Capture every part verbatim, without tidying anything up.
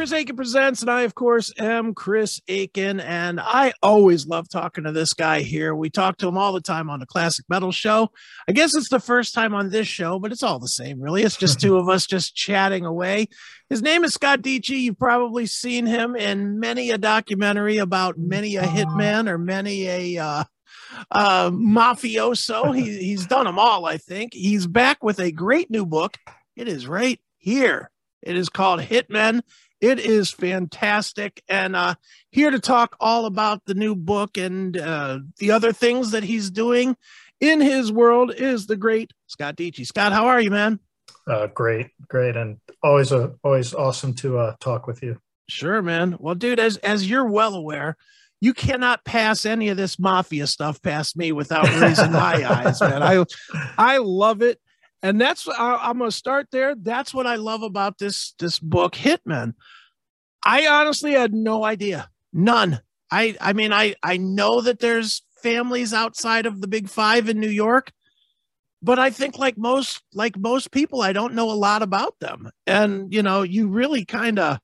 Chris Akin Presents, and I, of course, am Chris Akin, and I always love talking to this guy here. We talk to him all the time on the Classic Metal Show. I guess it's the first time on this show, but it's all the same, really. It's just two of us just chatting away. His name is Scott Deitche. You've probably seen him in many a documentary about many a hitman or many a uh, uh, mafioso. He, he's done them all, I think. He's back with a great new book. It is right here. It is called Hitmen. It is fantastic. And uh, here to talk all about the new book and uh, the other things that he's doing in his world is the great Scott Deitche. Scott, how are you, man? Uh, great, great. And always uh, always awesome to uh, talk with you. Sure, man. Well, dude, as, as you're well aware, you cannot pass any of this mafia stuff past me without raising my eyes, man. I, I love it. And that's, I'm going to start there. That's what I love about this, this book, Hitmen. I honestly had no idea. None. I, I mean, I, I know that there's families outside of the big five in New York, but I think like most, like most people, I don't know a lot about them. And, you know, you really kind of,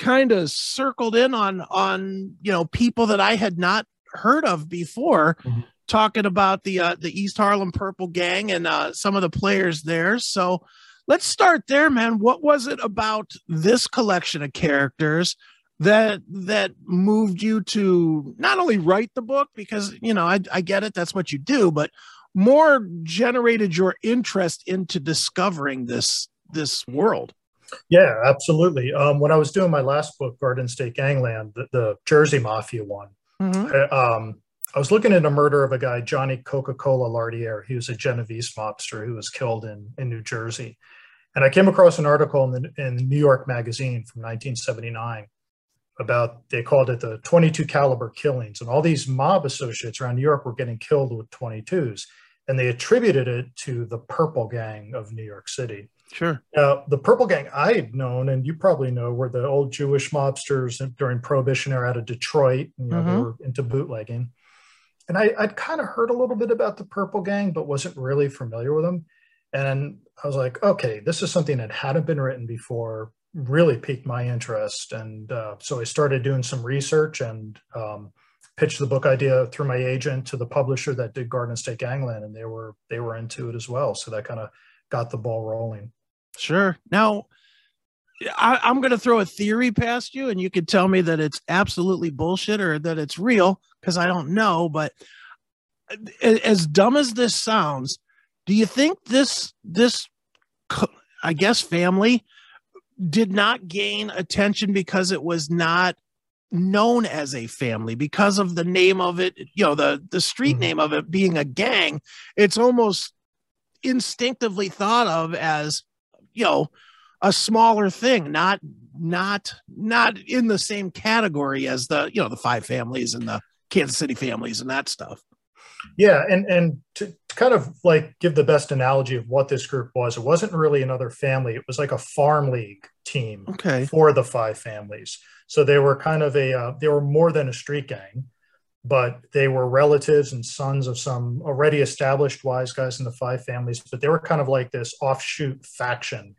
kind of circled in on, on, you know, people that I had not heard of before. Mm-hmm. Talking about the uh, the East Harlem Purple Gang and uh, some of the players there. So let's start there, man. What was it about this collection of characters that that moved you to not only write the book, because, you know, I, I get it, that's what you do, but more generated your interest into discovering this this world? Yeah, absolutely. Um, when I was doing my last book, Garden State Gangland, the, the Jersey Mafia one, mm-hmm. um, I was looking at the murder of a guy, Johnny Coca-Cola Lardiere. He was a Genovese mobster who was killed in, in New Jersey. And I came across an article in the, in the New York Magazine from nineteen seventy-nine about, they called it the twenty-two caliber killings. And all these mob associates around New York were getting killed with twenty-twos. And they attributed it to the Purple Gang of New York City. Sure. Now, the Purple Gang I had known, and you probably know, were the old Jewish mobsters during Prohibition or out of Detroit. You know, mm-hmm. They were into bootlegging. And I, I'd kind of heard a little bit about the Purple Gang, but wasn't really familiar with them. And I was like, okay, this is something that hadn't been written before, really piqued my interest. And uh, so I started doing some research and um, pitched the book idea through my agent to the publisher that did Garden State Gangland, and they were they were into it as well. So that kind of got the ball rolling. Sure. Now, I, I'm going to throw a theory past you, and you can tell me that it's absolutely bullshit or that it's real, because I don't know. But as dumb as this sounds, do you think this, this, I guess, family did not gain attention because it was not known as a family because of the name of it, you know, the, the street mm-hmm. name of it being a gang? It's almost instinctively thought of as, you know, a smaller thing, not not not in the same category as the, you know, the five families and the Kansas City families and that stuff. Yeah, and and to kind of like give the best analogy of what this group was, it wasn't really another family. It was like a farm league team okay. for the five families. So they were kind of a uh, they were more than a street gang, but they were relatives and sons of some already established wise guys in the five families. But they were kind of like this offshoot faction.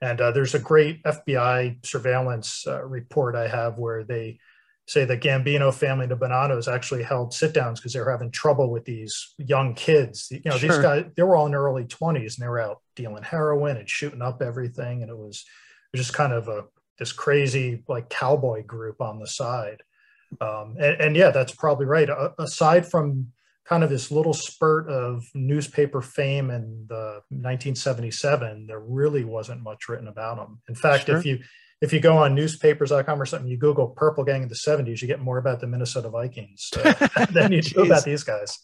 And uh, there's a great F B I surveillance uh, report I have where they say the Gambino family and the Bonanos actually held sit-downs because they were having trouble with these young kids. You know, sure. These guys, they were all in their early twenties, and they were out dealing heroin and shooting up everything. And it was, it was just kind of a this crazy like cowboy group on the side. Um, and, and yeah, that's probably right. A- aside from kind of this little spurt of newspaper fame in the nineteen seventy-seven, there really wasn't much written about them. In fact, sure. if you if you go on newspapers dot com or something, you Google Purple Gang in the seventies, you get more about the Minnesota Vikings so, than you do about these guys.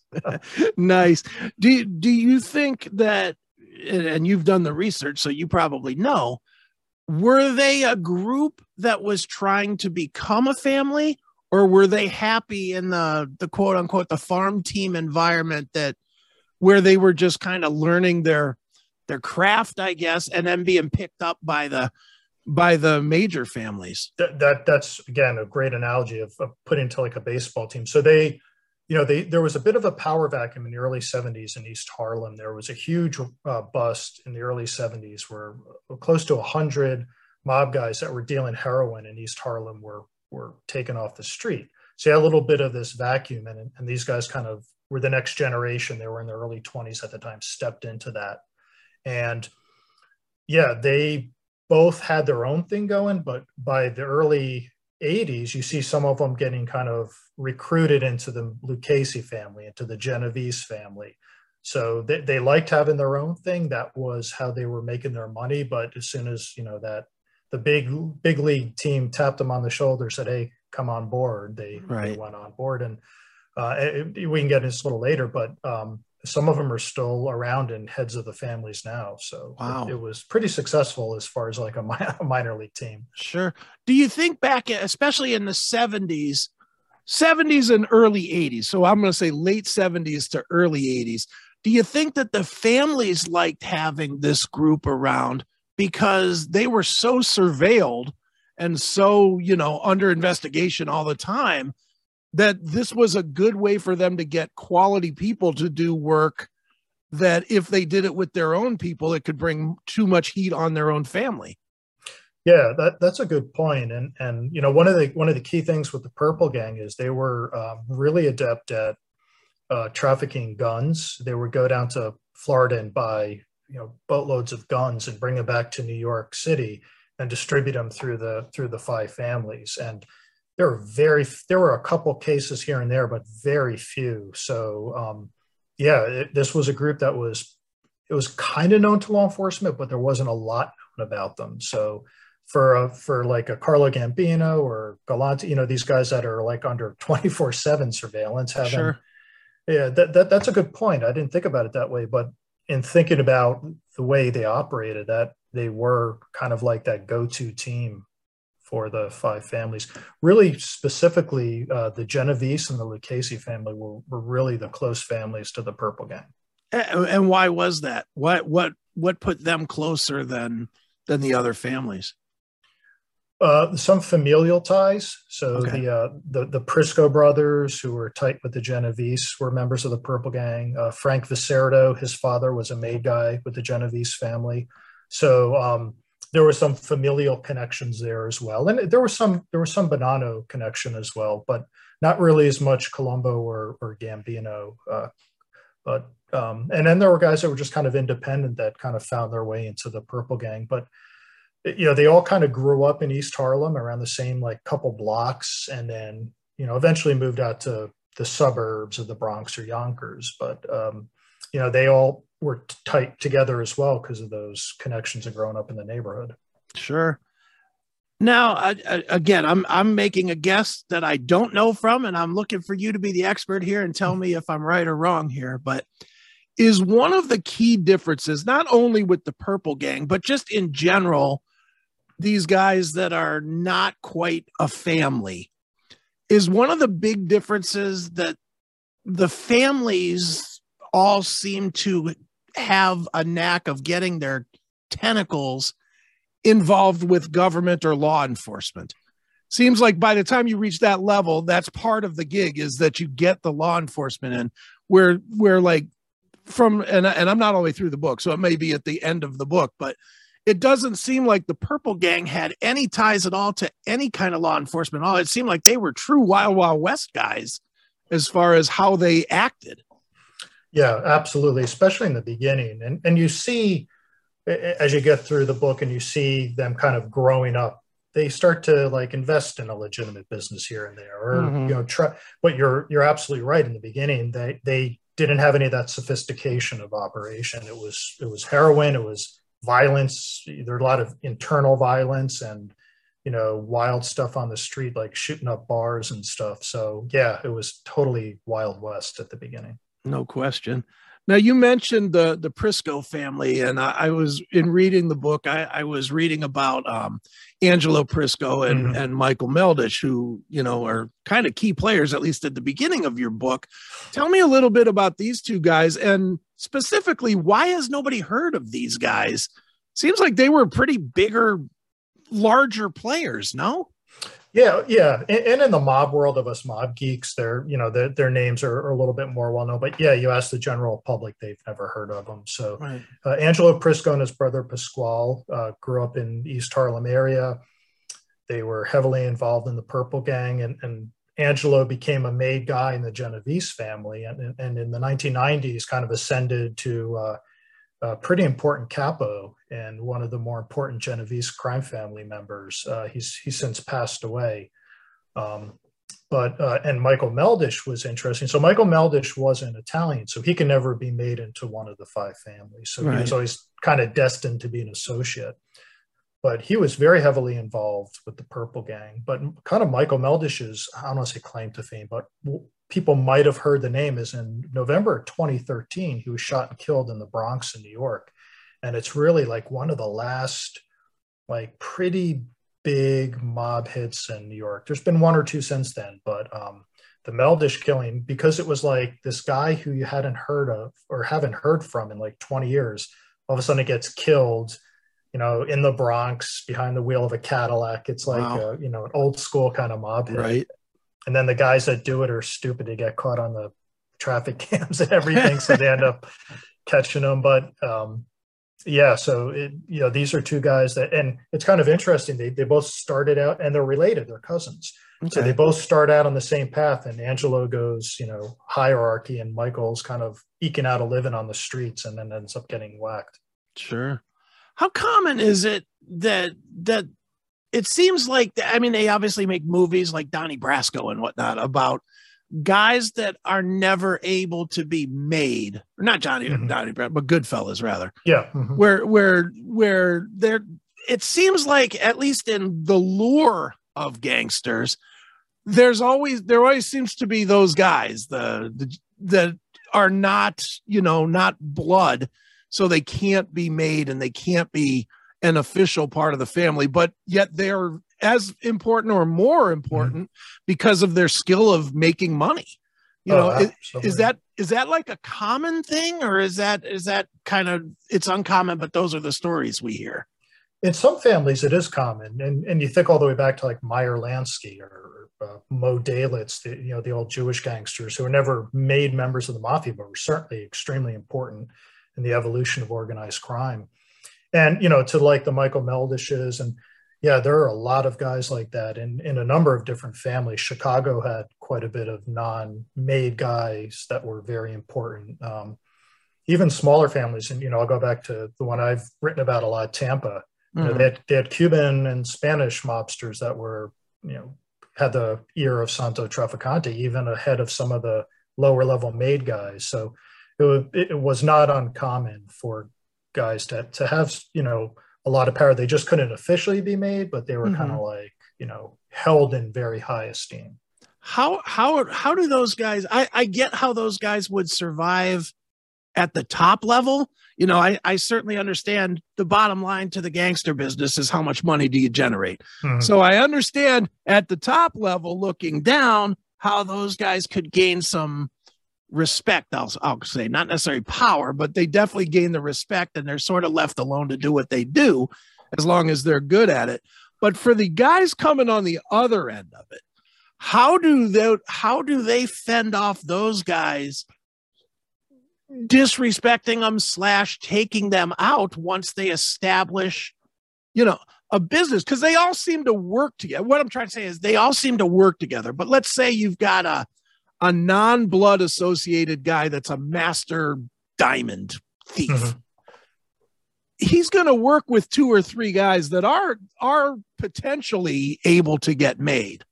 Nice. Do you, do you think that, and you've done the research, so you probably know, were they a group that was trying to become a family? Or were they happy in the, the quote unquote, the farm team environment that where they were just kind of learning their, their craft, I guess, and then being picked up by the, by the major families? That, that that's again, a great analogy of, of putting to like a baseball team. So they, you know, they, there was a bit of a power vacuum in the early seventies in East Harlem. There was a huge uh, bust in the early seventies where close to a hundred mob guys that were dealing heroin in East Harlem were were taken off the street. So you had a little bit of this vacuum, and, and these guys kind of were the next generation. They were in their early twenties at the time, stepped into that. And yeah, they both had their own thing going, but by the early eighties, you see some of them getting kind of recruited into the Lucchese family, into the Genovese family. So they, they liked having their own thing. That was how they were making their money. But as soon as, you know, that the big, big league team tapped them on the shoulder, said, hey, come on board, they, right. they went on board. And uh, it, we can get into this a little later, but um, some of them are still around and heads of the families now. So wow. it, it was pretty successful as far as like a, mi a minor league team. Sure. Do you think back, especially in the seventies, seventies and early eighties, so I'm going to say late seventies to early eighties, do you think that the families liked having this group around because they were so surveilled and so, you know, under investigation all the time that this was a good way for them to get quality people to do work that if they did it with their own people, it could bring too much heat on their own family? Yeah, that, that's a good point. And, and, you know, one of the, one of the key things with the Purple Gang is they were um, really adept at Uh, trafficking guns. They would go down to Florida and buy, you know, boatloads of guns and bring them back to New York City and distribute them through the through the five families. And there were very there were a couple cases here and there, but very few. So um, yeah, it, this was a group that was it was kind of known to law enforcement, but there wasn't a lot known about them. So for a, for like a Carlo Gambino or Galante, you know, these guys that are like under twenty-four seven surveillance, having sure. Yeah, that, that that's a good point. I didn't think about it that way, but in thinking about the way they operated, that they were kind of like that go-to team for the five families. Really specifically, uh, the Genovese and the Lucchese family were, were really the close families to the Purple Gang. And, and why was that? What what what put them closer than than the other families? Uh, some familial ties. So okay. the, uh, the the Prisco brothers, who were tight with the Genovese, were members of the Purple Gang. Uh, Frank Vicerdo, his father, was a maid guy with the Genovese family. So um, there were some familial connections there as well, and there was some there was some Bonanno connection as well, but not really as much Colombo or, or Gambino. Uh, but um, and then there were guys that were just kind of independent that kind of found their way into the Purple Gang, but. You know, they all kind of grew up in East Harlem around the same like couple blocks, and then, you know, eventually moved out to the suburbs of the Bronx or Yonkers. But, um, you know, they all were tight together as well because of those connections and growing up in the neighborhood. Sure. Now, I, I, again, I'm, I'm making a guess that I don't know from, and I'm looking for you to be the expert here and tell me if I'm right or wrong here. But is one of the key differences, not only with the Purple Gang, but just in general, these guys that are not quite a family, is one of the big differences that the families all seem to have a knack of getting their tentacles involved with government or law enforcement. Seems like by the time you reach that level, that's part of the gig, is that you get the law enforcement in, where, where like from, and, and I'm not all the way through the book, so it may be at the end of the book, but it doesn't seem like the Purple Gang had any ties at all to any kind of law enforcement at all. It seemed like they were true Wild Wild West guys as far as how they acted. Yeah, absolutely, especially in the beginning. And, and you see, as you get through the book and you see them kind of growing up, they start to like invest in a legitimate business here and there. Or, mm-hmm. you know, try, but you're, you're absolutely right. In the beginning, they, they didn't have any of that sophistication of operation. It was, it was heroin, it was violence. There are a lot of internal violence and, you know, wild stuff on the street, like shooting up bars and stuff. So yeah, it was totally Wild West at the beginning. No question. Now, you mentioned the, the Prisco family, and I, I was in reading the book, I, I was reading about um, Angelo Prisco and, mm-hmm. and Michael Meldish, who, you know, are kind of key players, at least at the beginning of your book. Tell me a little bit about these two guys, and specifically, why has nobody heard of these guys? Seems like they were pretty bigger, larger players, no? Yeah, yeah, and, and in the mob world of us mob geeks, their you know their their names are, are a little bit more well known. But yeah, you ask the general public, they've never heard of them. So right. uh, Angelo Prisco and his brother Pasquale uh, grew up in East Harlem area. They were heavily involved in the Purple Gang, and, and Angelo became a made guy in the Genovese family, and and in the nineteen nineties, kind of ascended to uh, a pretty important capo and one of the more important Genovese crime family members. Uh, he's he's since passed away. Um, but uh, and Michael Meldish was interesting. So Michael Meldish wasn't Italian, so he can never be made into one of the five families. So right. he was always kind of destined to be an associate. But he was very heavily involved with the Purple Gang. But kind of Michael Meldish's, I don't want to say claim to fame, but people might have heard the name, is in November twenty thirteen, he was shot and killed in the Bronx in New York. And it's really like one of the last like pretty big mob hits in New York. There's been one or two since then, but um, the Meldish killing, because it was like this guy who you hadn't heard of or haven't heard from in like twenty years, all of a sudden it gets killed, you know, in the Bronx behind the wheel of a Cadillac. It's like, wow. a, you know, an old school kind of mob hit. Right. And then the guys that do it are stupid. They get caught on the traffic cams and everything. So they end up catching them. But um, yeah, so, it, you know, these are two guys that, and it's kind of interesting. They, they both started out and they're related. They're cousins. Okay. So they both start out on the same path, and Angelo goes, you know, hierarchy, and Michael's kind of eking out a living on the streets and then ends up getting whacked. Sure. How common is it that that it seems like, I mean, they obviously make movies like Donnie Brasco and whatnot about guys that are never able to be made, or not Johnny, mm-hmm. Donnie, but Goodfellas rather. Yeah. Mm-hmm. Where, where, where they're, it seems like at least in the lore of gangsters, there's always, there always seems to be those guys the, the that are not, you know, not blood. So they can't be made and they can't be an official part of the family, but yet they're as important or more important mm-hmm. because of their skill of making money. You oh, know, is, is that, is that like a common thing, or is that, is that kind of, it's uncommon, but those are the stories we hear. In some families, it is common. And, and you think all the way back to like Meyer Lansky or uh, Mo Dalitz, the, you know, the old Jewish gangsters who were never made members of the mafia, but were certainly extremely important in the evolution of organized crime. And, you know, to like the Michael Meldishes, and yeah, there are a lot of guys like that in, in a number of different families. Chicago had quite a bit of non-made guys that were very important. Um, even smaller families, and, you know, I'll go back to the one I've written about a lot, Tampa. Mm-hmm. You know, they had, they had Cuban and Spanish mobsters that were, you know, had the ear of Santo Trafficante, even ahead of some of the lower level made guys. So It was, it was not uncommon for guys to, to have, you know, a lot of power. They just couldn't officially be made, but they were mm-hmm. kind of like, you know, held in very high esteem. How, how, how do those guys, I, I get how those guys would survive at the top level. You know, I, I certainly understand the bottom line to the gangster business is how much money do you generate? Mm-hmm. So I understand at the top level, looking down, how those guys could gain some respect, I'll, I'll say, not necessarily power, but they definitely gain the respect, and they're sort of left alone to do what they do as long as they're good at it. But for the guys coming on the other end of it, how do they, how do they fend off those guys disrespecting them slash taking them out once they establish, you know, a business? Because they all seem to work together. What I'm trying to say is they all seem to work together, but let's say you've got a a non-blood associated guy that's a master diamond thief. Mm-hmm. He's going to work with two or three guys that are, are potentially able to get made.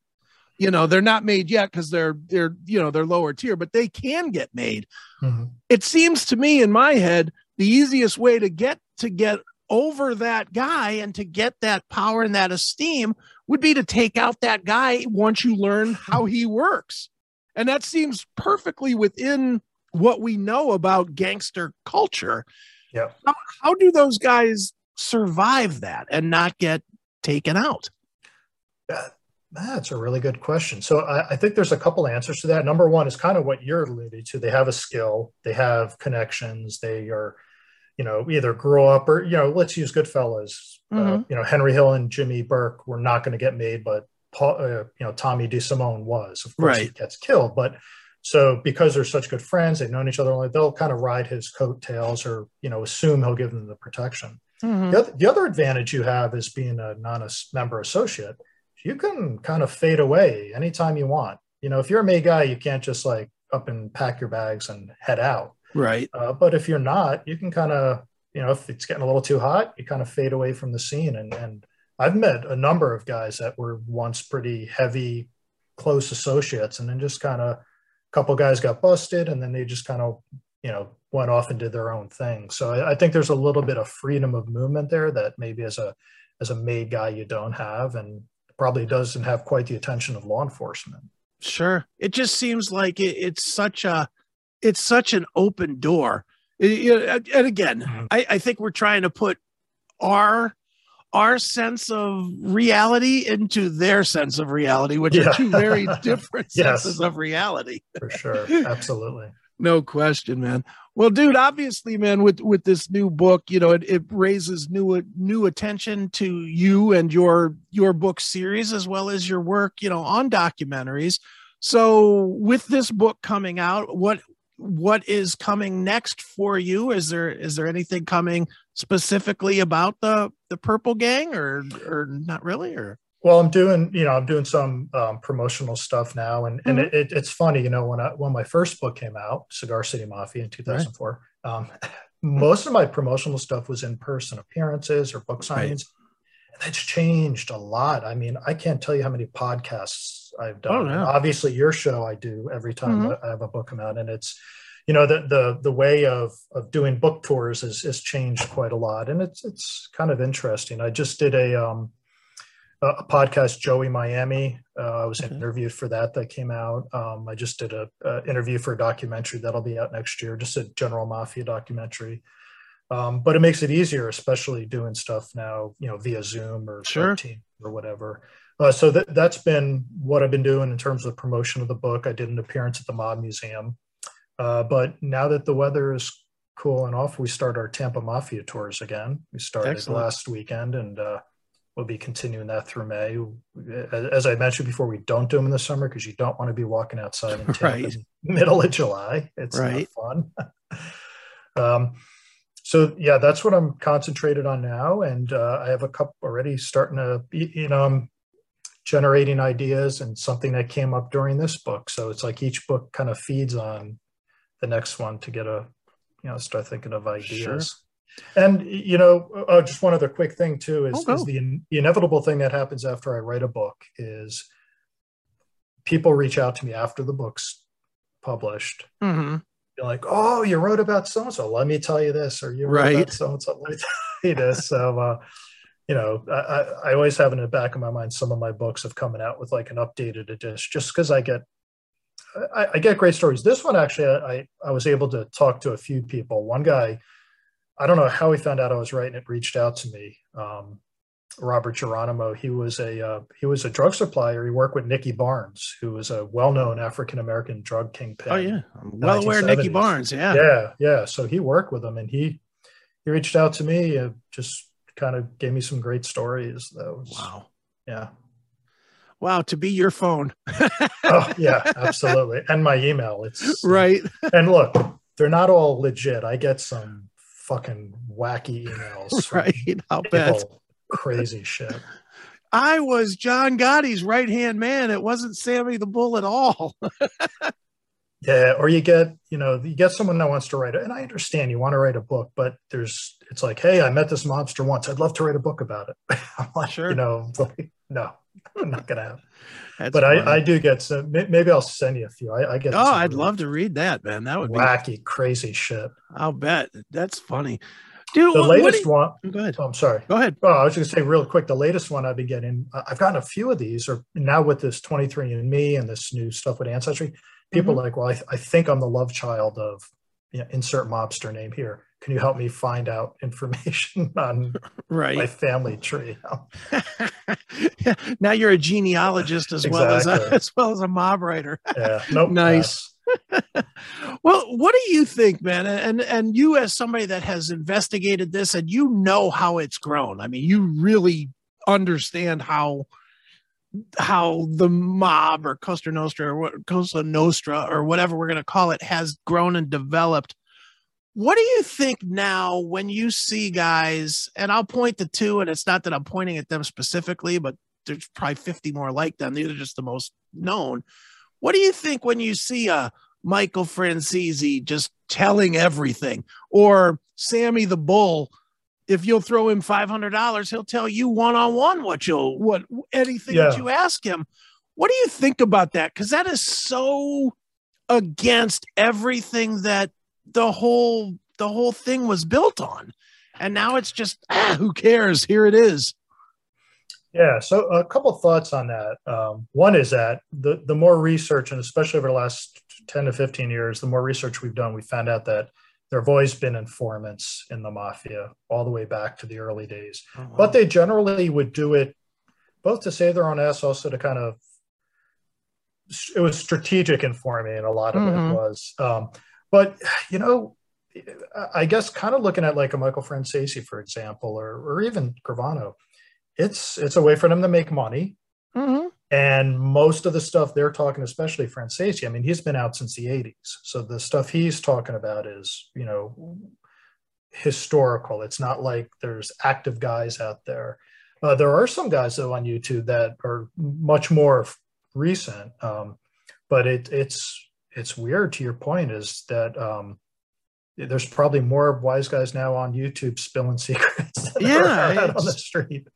You know, they're not made yet because they're, they're, you know, they're lower tier, but they can get made. Mm-hmm. It seems to me in my head, the easiest way to get, to get over that guy and to get that power and that esteem would be to take out that guy once you learn how he works. And that seems perfectly within what we know about gangster culture. Yeah. How, how do those guys survive that and not get taken out? Uh, that's a really good question. So I, I think there's a couple answers to that. Number one is kind of what you're alluding to. They have a skill, they have connections, they are, you know, either grow up or, you know, let's use Goodfellas. Mm-hmm. Uh, you know, Henry Hill and Jimmy Burke were not going to get made, but Paul, uh, you know, Tommy DeSimone was. Of course, right. He gets killed. But so because they're such good friends, they've known each other, only they'll kind of ride his coattails or, you know, assume he'll give them the protection. Mm-hmm. The other, the other advantage you have is being a non-member associate. You can kind of fade away anytime you want. You know, if you're a May guy, you can't just like up and pack your bags and head out. Right. Uh, but if you're not, you can kind of, you know, if it's getting a little too hot, you kind of fade away from the scene. And, and I've met a number of guys that were once pretty heavy, close associates, and then just kind of a couple guys got busted, and then they just kind of, you know, went off and did their own thing. So I, I think there's a little bit of freedom of movement there that maybe as a, as a May guy, you don't have, and probably doesn't have quite the attention of law enforcement. Sure. It just seems like it, it's such a, it's such an open door. It, and again, mm-hmm. I, I think we're trying to put our, our sense of reality into their sense of reality, which yeah. are two very different yes. senses of reality. For sure. Absolutely. No question, man. Well, dude, obviously, man, with, with this new book, you know, it, it raises new, new attention to you and your, your book series, as well as your work, you know, on documentaries. So with this book coming out, what, what is coming next for you? Is there, is there anything coming specifically about the, the Purple Gang, or, or not really, or? Well, I'm doing, you know, I'm doing some um, promotional stuff now. And, and it, it, it's funny, you know, when I, when my first book came out, Cigar City Mafia in two thousand four, right. um, most of my promotional stuff was in-person appearances or book signings. Right. And that's changed a lot. I mean, I can't tell you how many podcasts I've done. Oh, no. Obviously your show I do every time mm-hmm. I have a book come out, and it's, you know, the, the, the way of, of doing book tours is, is changed quite a lot. And it's, it's kind of interesting. I just did a, um, a podcast, Joey Miami. Uh, I was okay. interviewed for that. That came out. Um, I just did a, a interview for a documentary that'll be out next year, just a general mafia documentary. Um, but it makes it easier, especially doing stuff now, you know, via Zoom or sure. team or whatever. Uh, so th- that's been what I've been doing in terms of the promotion of the book. I did an appearance at the Mob Museum. Uh, but now that the weather is cool and off, we start our Tampa Mafia Tours again. We started Excellent. last weekend, and uh, we'll be continuing that through May. As I mentioned before, we don't do them in the summer because you don't want to be walking outside in Tampa right. in the middle of July. It's right. not fun. um, so yeah, that's what I'm concentrated on now. And uh, I have a couple already starting to, you know, I'm generating ideas and something that came up during this book. So it's like each book kind of feeds on the next one to get a, you know, start thinking of ideas. Sure. And, you know, uh, just one other quick thing, too, is, oh, is the, in, the inevitable thing that happens after I write a book is people reach out to me after the book's published. Mm-hmm. You're like, oh, you wrote about so-and-so. Let me tell you this. Or you wrote right. about so-and-so. Let me tell you this. So, uh, you know, I, I always have in the back of my mind some of my books have coming out with like an updated edition just because I get I, I get great stories. This one, actually, I, I was able to talk to a few people. One guy, I don't know how he found out I was writing it, reached out to me. Um, Robert Geronimo, he was a uh, he was a drug supplier. He worked with Nicky Barnes, who was a well-known African-American drug kingpin. Oh, yeah. I'm well aware of Nicky Barnes, yeah. Yeah, yeah. So he worked with him, and he he reached out to me, uh, just kind of gave me some great stories. That was, wow. Yeah. Wow, to be your phone. Oh, yeah, absolutely. And my email. It's right. And look, they're not all legit. I get some fucking wacky emails, right? I'll bet. Crazy shit. I was John Gotti's right hand man. It wasn't Sammy the Bull at all. Yeah, or you get, you know, you get someone that wants to write it, and I understand you want to write a book, but there's, it's like, hey, I met this mobster once. I'd love to write a book about it. I'm like, sure. You know, like, no, I'm not gonna have. That's but I, I do get some. Maybe I'll send you a few. I, I get. Oh, I'd really love to read that, man. That would wacky, be wacky, crazy shit. I'll bet. That's funny, dude. The what, latest what you, one. Go ahead. Oh, I'm sorry. Go ahead. Oh, I was going to say real quick. The latest one I've been getting. I've gotten a few of these. Or now with this twenty-three and me and this new stuff with Ancestry, people mm-hmm. are like, well, I, th- I think I'm the love child of, you know, insert mobster name here. Can you help me find out information on right. my family tree? Yeah. Now you're a genealogist as exactly. well as a, as well as a mob writer. Yeah. Nope. Nice. Well, what do you think, man? And and you, as somebody that has investigated this, and you know how it's grown. I mean, you really understand how how the mob or Costa Nostra or what Cosa Nostra or whatever we're going to call it has grown and developed. What do you think now when you see guys, and I'll point to two, and it's not that I'm pointing at them specifically, but there's probably fifty more like them. These are just the most known. What do you think when you see a Michael Franzese just telling everything, or Sammy the Bull? If you'll throw him five hundred dollars, he'll tell you one-on-one what you'll, what, anything yeah. that you ask him. What do you think about that? Because that is so against everything that the whole, the whole thing was built on. And now it's just, ah, who cares? Here it is. Yeah. So a couple of thoughts on that. Um, one is that the, the more research, and especially over the last ten to fifteen years, the more research we've done, we found out that there have always been informants in the mafia all the way back to the early days. Oh, wow. But they generally would do it both to save their own ass, also to kind of, it was strategic informing, and a lot of mm-hmm. it was. Um, but, you know, I guess kind of looking at like a Michael Franzese, for example, or, or even Gravano, it's, it's a way for them to make money. Mm-hmm. And most of the stuff they're talking, especially Francesi, I mean, he's been out since the eighties. So the stuff he's talking about is, you know, historical. It's not like there's active guys out there. Uh, there are some guys, though, on YouTube that are much more recent. Um, but it, it's it's weird, to your point, is that um, there's probably more wise guys now on YouTube spilling secrets than yeah, out on the street.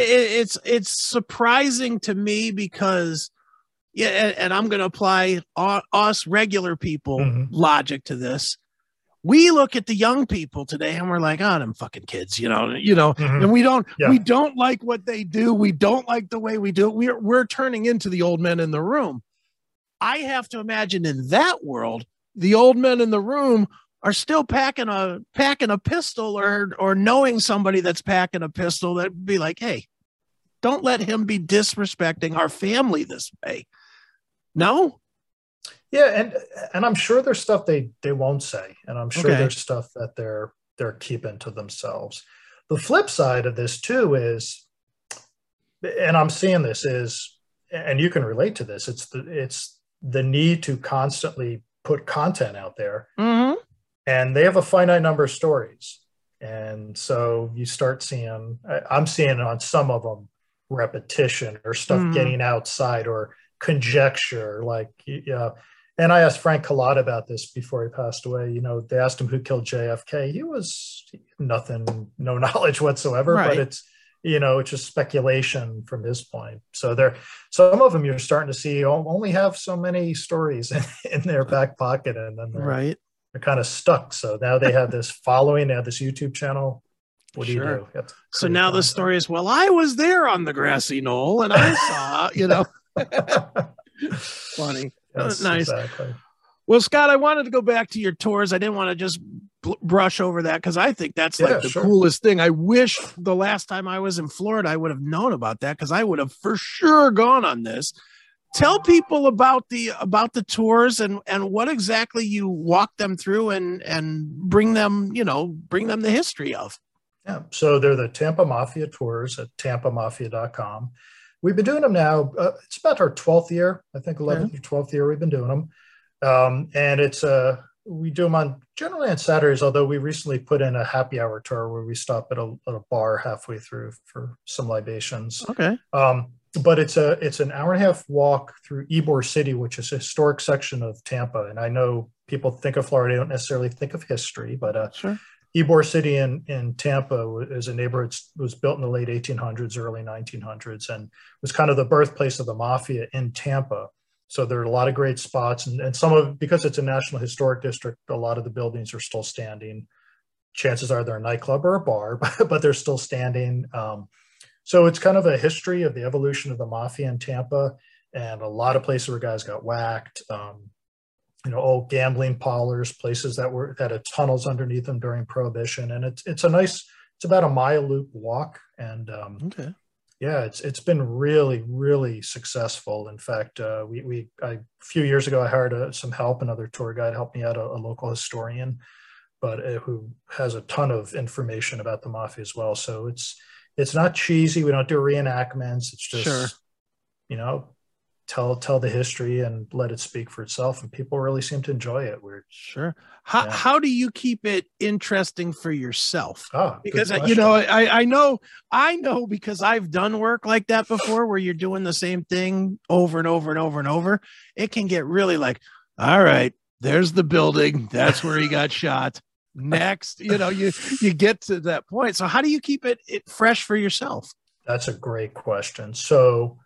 It's it's surprising to me because, yeah, and, and I'm going to apply uh, us regular people mm-hmm. logic to this. We look at the young people today and we're like, oh, them fucking kids, you know, you know, mm-hmm. and we don't yeah. we don't like what they do. We don't like the way we do it. We're we're turning into the old men in the room. I have to imagine in that world, the old men in the room are still packing a packing a pistol or or knowing somebody that's packing a pistol that'd be like, hey, don't let him be disrespecting our family this way. No? Yeah, and and I'm sure there's stuff they they won't say. And I'm sure okay. there's stuff that they're they're keeping to themselves. The flip side of this too is, and I'm seeing this is, and you can relate to this, it's the it's the need to constantly put content out there. Mm-hmm. And they have a finite number of stories. And so you start seeing, I'm seeing on some of them, repetition or stuff mm. getting outside or conjecture. Like, uh, and I asked Frank Cullotta about this before he passed away. You know, they asked him who killed J F K. He was nothing, no knowledge whatsoever, right. but it's, you know, it's just speculation from his point. So there, some of them you're starting to see only have so many stories in, in their back pocket. And then right. they're kind of stuck. So now they have this following, they have this YouTube channel. What do sure. you do? So now content. The story is, well, I was there on the grassy knoll and I saw, you know, funny. Yes, nice. Exactly. Well, Scott, I wanted to go back to your tours. I didn't want to just bl- brush over that because I think that's like yeah, the sure. coolest thing. I wish the last time I was in Florida, I would have known about that because I would have for sure gone on this. Tell people about the about the tours and, and what exactly you walk them through and, and bring them, you know, bring them the history of. Yeah, so they're the Tampa Mafia Tours at tampa mafia dot com. We've been doing them now. Uh, it's about our twelfth year, I think eleventh yeah. or twelfth year we've been doing them. Um, and it's uh, we do them on generally on Saturdays, although we recently put in a happy hour tour where we stop at a, at a bar halfway through for some libations. Okay. Um, But it's a it's an hour and a half walk through Ybor City, which is a historic section of Tampa. And I know people think of Florida, they don't necessarily think of history, but uh, sure. Ybor City in, in Tampa is a neighborhood that was built in the late eighteen hundreds, early nineteen hundreds, and was kind of the birthplace of the mafia in Tampa. So there are a lot of great spots. And, and some of, because it's a National Historic District, a lot of the buildings are still standing. Chances are they're a nightclub or a bar, but, but they're still standing. Um So it's kind of a history of the evolution of the mafia in Tampa and a lot of places where guys got whacked, um, you know, old gambling parlors, places that were that had tunnels underneath them during Prohibition. And it's it's a nice, it's about a mile loop walk. And um, okay. yeah, it's it's been really, really successful. In fact, uh, we, we I, a few years ago, I hired a, some help, another tour guide helped me out, a, a local historian, but uh, who has a ton of information about the mafia as well. So it's, It's not cheesy. We don't do reenactments. It's just sure. you know, tell tell the history and let it speak for itself, and people really seem to enjoy it. We're sure how, yeah. how do you keep it interesting for yourself? Oh, because I, you know I I know I know because I've done work like that before where you're doing the same thing over and over and over and over. It can get really like, all right, there's the building, that's where he got shot, next, you know, you you get to that point. So how do you keep it, it fresh for yourself? That's a great question. So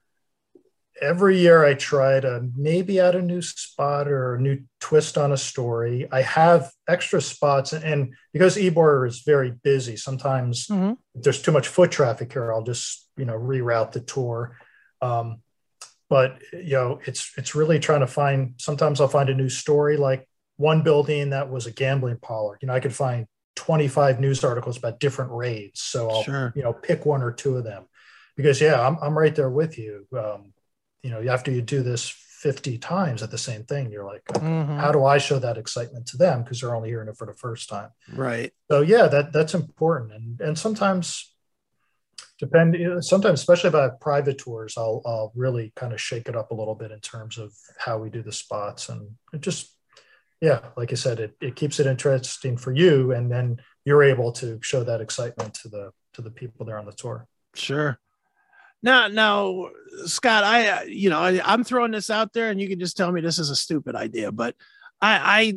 every year I try to maybe add a new spot or a new twist on a story. I have extra spots, and because Ybor is very busy, sometimes mm-hmm. if there's too much foot traffic here, I'll just, you know, reroute the tour. Um, but, you know, it's, it's really trying to find, sometimes I'll find a new story, like one building that was a gambling parlor. You know, I could find twenty-five news articles about different raids. So I'll, sure. you know, pick one or two of them because, yeah, I'm, I'm right there with you. Um, you know, after you do this fifty times at the same thing, you're like, mm-hmm. how do I show that excitement to them? Because they're only hearing it for the first time. Right. So yeah, that that's important. And and sometimes depend, sometimes, especially if I have private tours, I'll, I'll really kind of shake it up a little bit in terms of how we do the spots. And it just, yeah, like I said, it, it keeps it interesting for you. And then you're able to show that excitement to the, to the people there on the tour. Sure. Now, now, Scott, I, you know, I, I'm throwing this out there and you can just tell me this is a stupid idea, but I, I,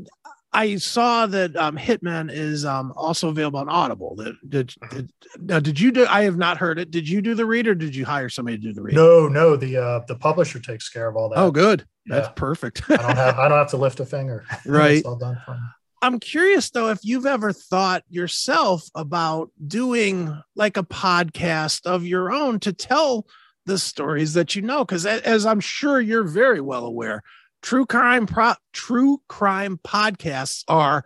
I saw that um, Hitman is um, also available on Audible. Did, did, now, did you do, I have not heard it. Did you do the read or did you hire somebody to do the read? No, no. The, uh, the publisher takes care of all that. Oh, good. Yeah. That's perfect. I don't have, I don't have to lift a finger. Right. It's all done for me. I'm curious though, if you've ever thought yourself about doing like a podcast of your own to tell the stories that you know, because as I'm sure you're very well aware, true crime pro- true crime podcasts are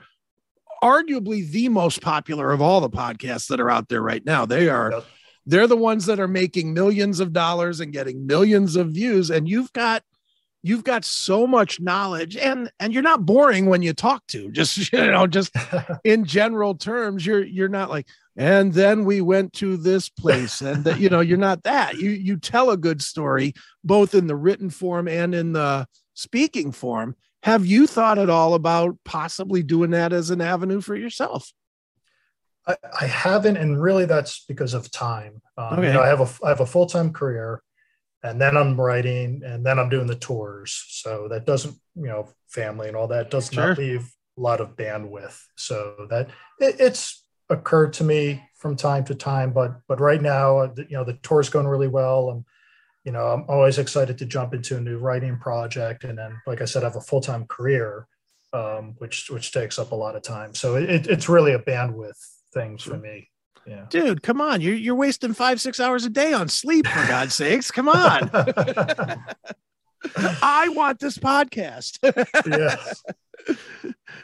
arguably the most popular of all the podcasts that are out there right now. They are, yep. they're the ones that are making millions of dollars and getting millions of views, and you've got You've got so much knowledge, and, and you're not boring when you talk to, just, you know, just in general terms, you're, you're not like, and then we went to this place and that, you know, you're not that. You, you tell a good story, both in the written form and in the speaking form. Have you thought at all about possibly doing that as an avenue for yourself? I, I haven't. And really that's because of time. Um, okay. You know, I have a, I have a full-time career. And then I'm writing, and then I'm doing the tours. So that doesn't, you know, family and all that does sure. not leave a lot of bandwidth. So that it, it's occurred to me from time to time, but, but right now, you know, the tour's going really well. And, you know, I'm always excited to jump into a new writing project. And then, like I said, I have a full-time career, um, which, which takes up a lot of time. So it, it's really a bandwidth thing sure. for me. Yeah. Dude, come on. You're, you're wasting five, six hours a day on sleep, for God's sakes. Come on. I want this podcast. Yes.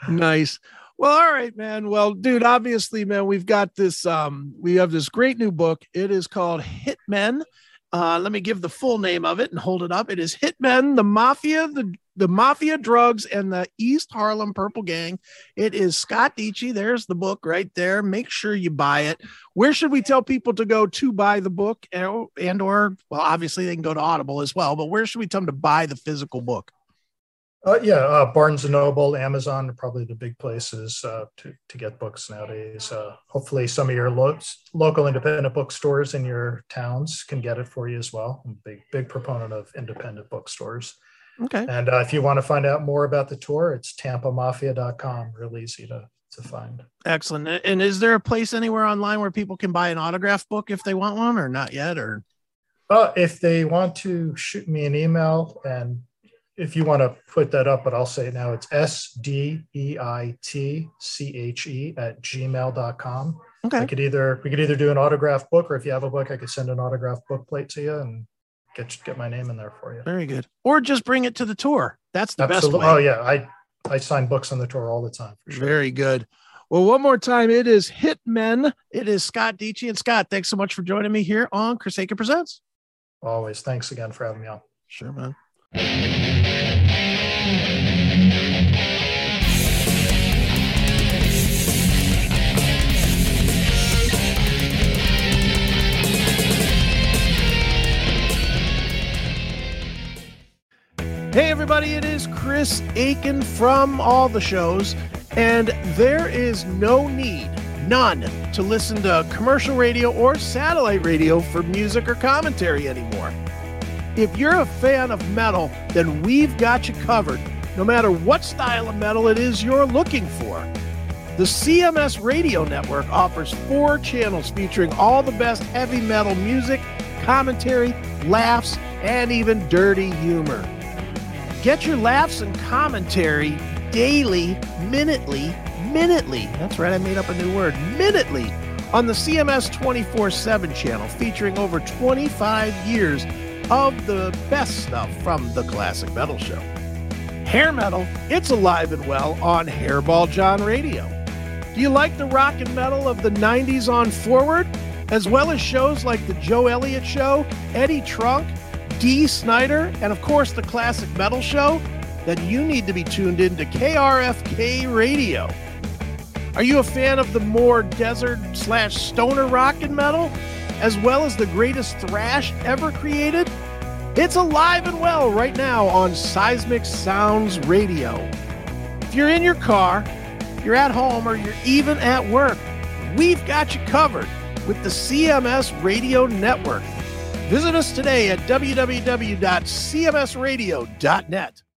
Nice. Well, all right, man. Well, dude, obviously, man, we've got this. Um, we have this great new book. It is called Hitmen. Uh, let me give the full name of it and hold it up. It is Hitmen, the Mafia, the The Mafia, Drugs, and the East Harlem Purple Gang. It is Scott Deitche. There's the book right there. Make sure you buy it. Where should we tell people to go to buy the book? And, and or, well, obviously they can go to Audible as well, but where should we tell them to buy the physical book? Uh, yeah, uh, Barnes and Noble, Amazon are probably the big places uh, to, to get books nowadays. Uh, hopefully some of your lo- local independent bookstores in your towns can get it for you as well. I'm a big, big proponent of independent bookstores. Okay. And uh, if you want to find out more about the tour, it's tampa mafia dot com. Real easy to, to find. Excellent. And is there a place anywhere online where people can buy an autograph book if they want one, or not yet? Or uh, if they want to shoot me an email, and if you want to put that up, but I'll say it now, it's S D E I T C H E at gmail dot com. Okay. I could either, we could either do an autograph book, or if you have a book, I could send an autograph book plate to you and Get, get my name in there for you. Very good. Or just bring it to the tour. That's the Absolutely. best way. Oh, yeah. I, I sign books on the tour all the time. For sure. Very good. Well, one more time, it is Hitmen. It is Scott Deitche. And Scott, thanks so much for joining me here on Chris Akin Presents. Always. Thanks again for having me on. Sure, man. Hey everybody, it is Chris Akin from all the shows, and there is no need, none, to listen to commercial radio or satellite radio for music or commentary anymore. If you're a fan of metal, then we've got you covered, no matter what style of metal it is you're looking for. The C M S Radio Network offers four channels featuring all the best heavy metal music, commentary, laughs, and even dirty humor. Get your laughs and commentary daily, minutely, minutely. That's right, I made up a new word, minutely, on the C M S twenty-four seven channel, featuring over twenty-five years of the best stuff from the Classic Metal Show. Hair metal, it's alive and well on Hairball John Radio. Do you like the rock and metal of the nineties on forward? As well as shows like The Joe Elliott Show, Eddie Trunk, Dee Snider, and of course the Classic Metal Show, then you need to be tuned in to K R F K Radio. Are you a fan of the more desert slash stoner rock and metal, as well as the greatest thrash ever created? It's alive and well right now on Seismic Sounds Radio. If you're in your car, you're at home, or you're even at work, we've got you covered with the C M S Radio Network. Visit us today at w w w dot c m s radio dot net.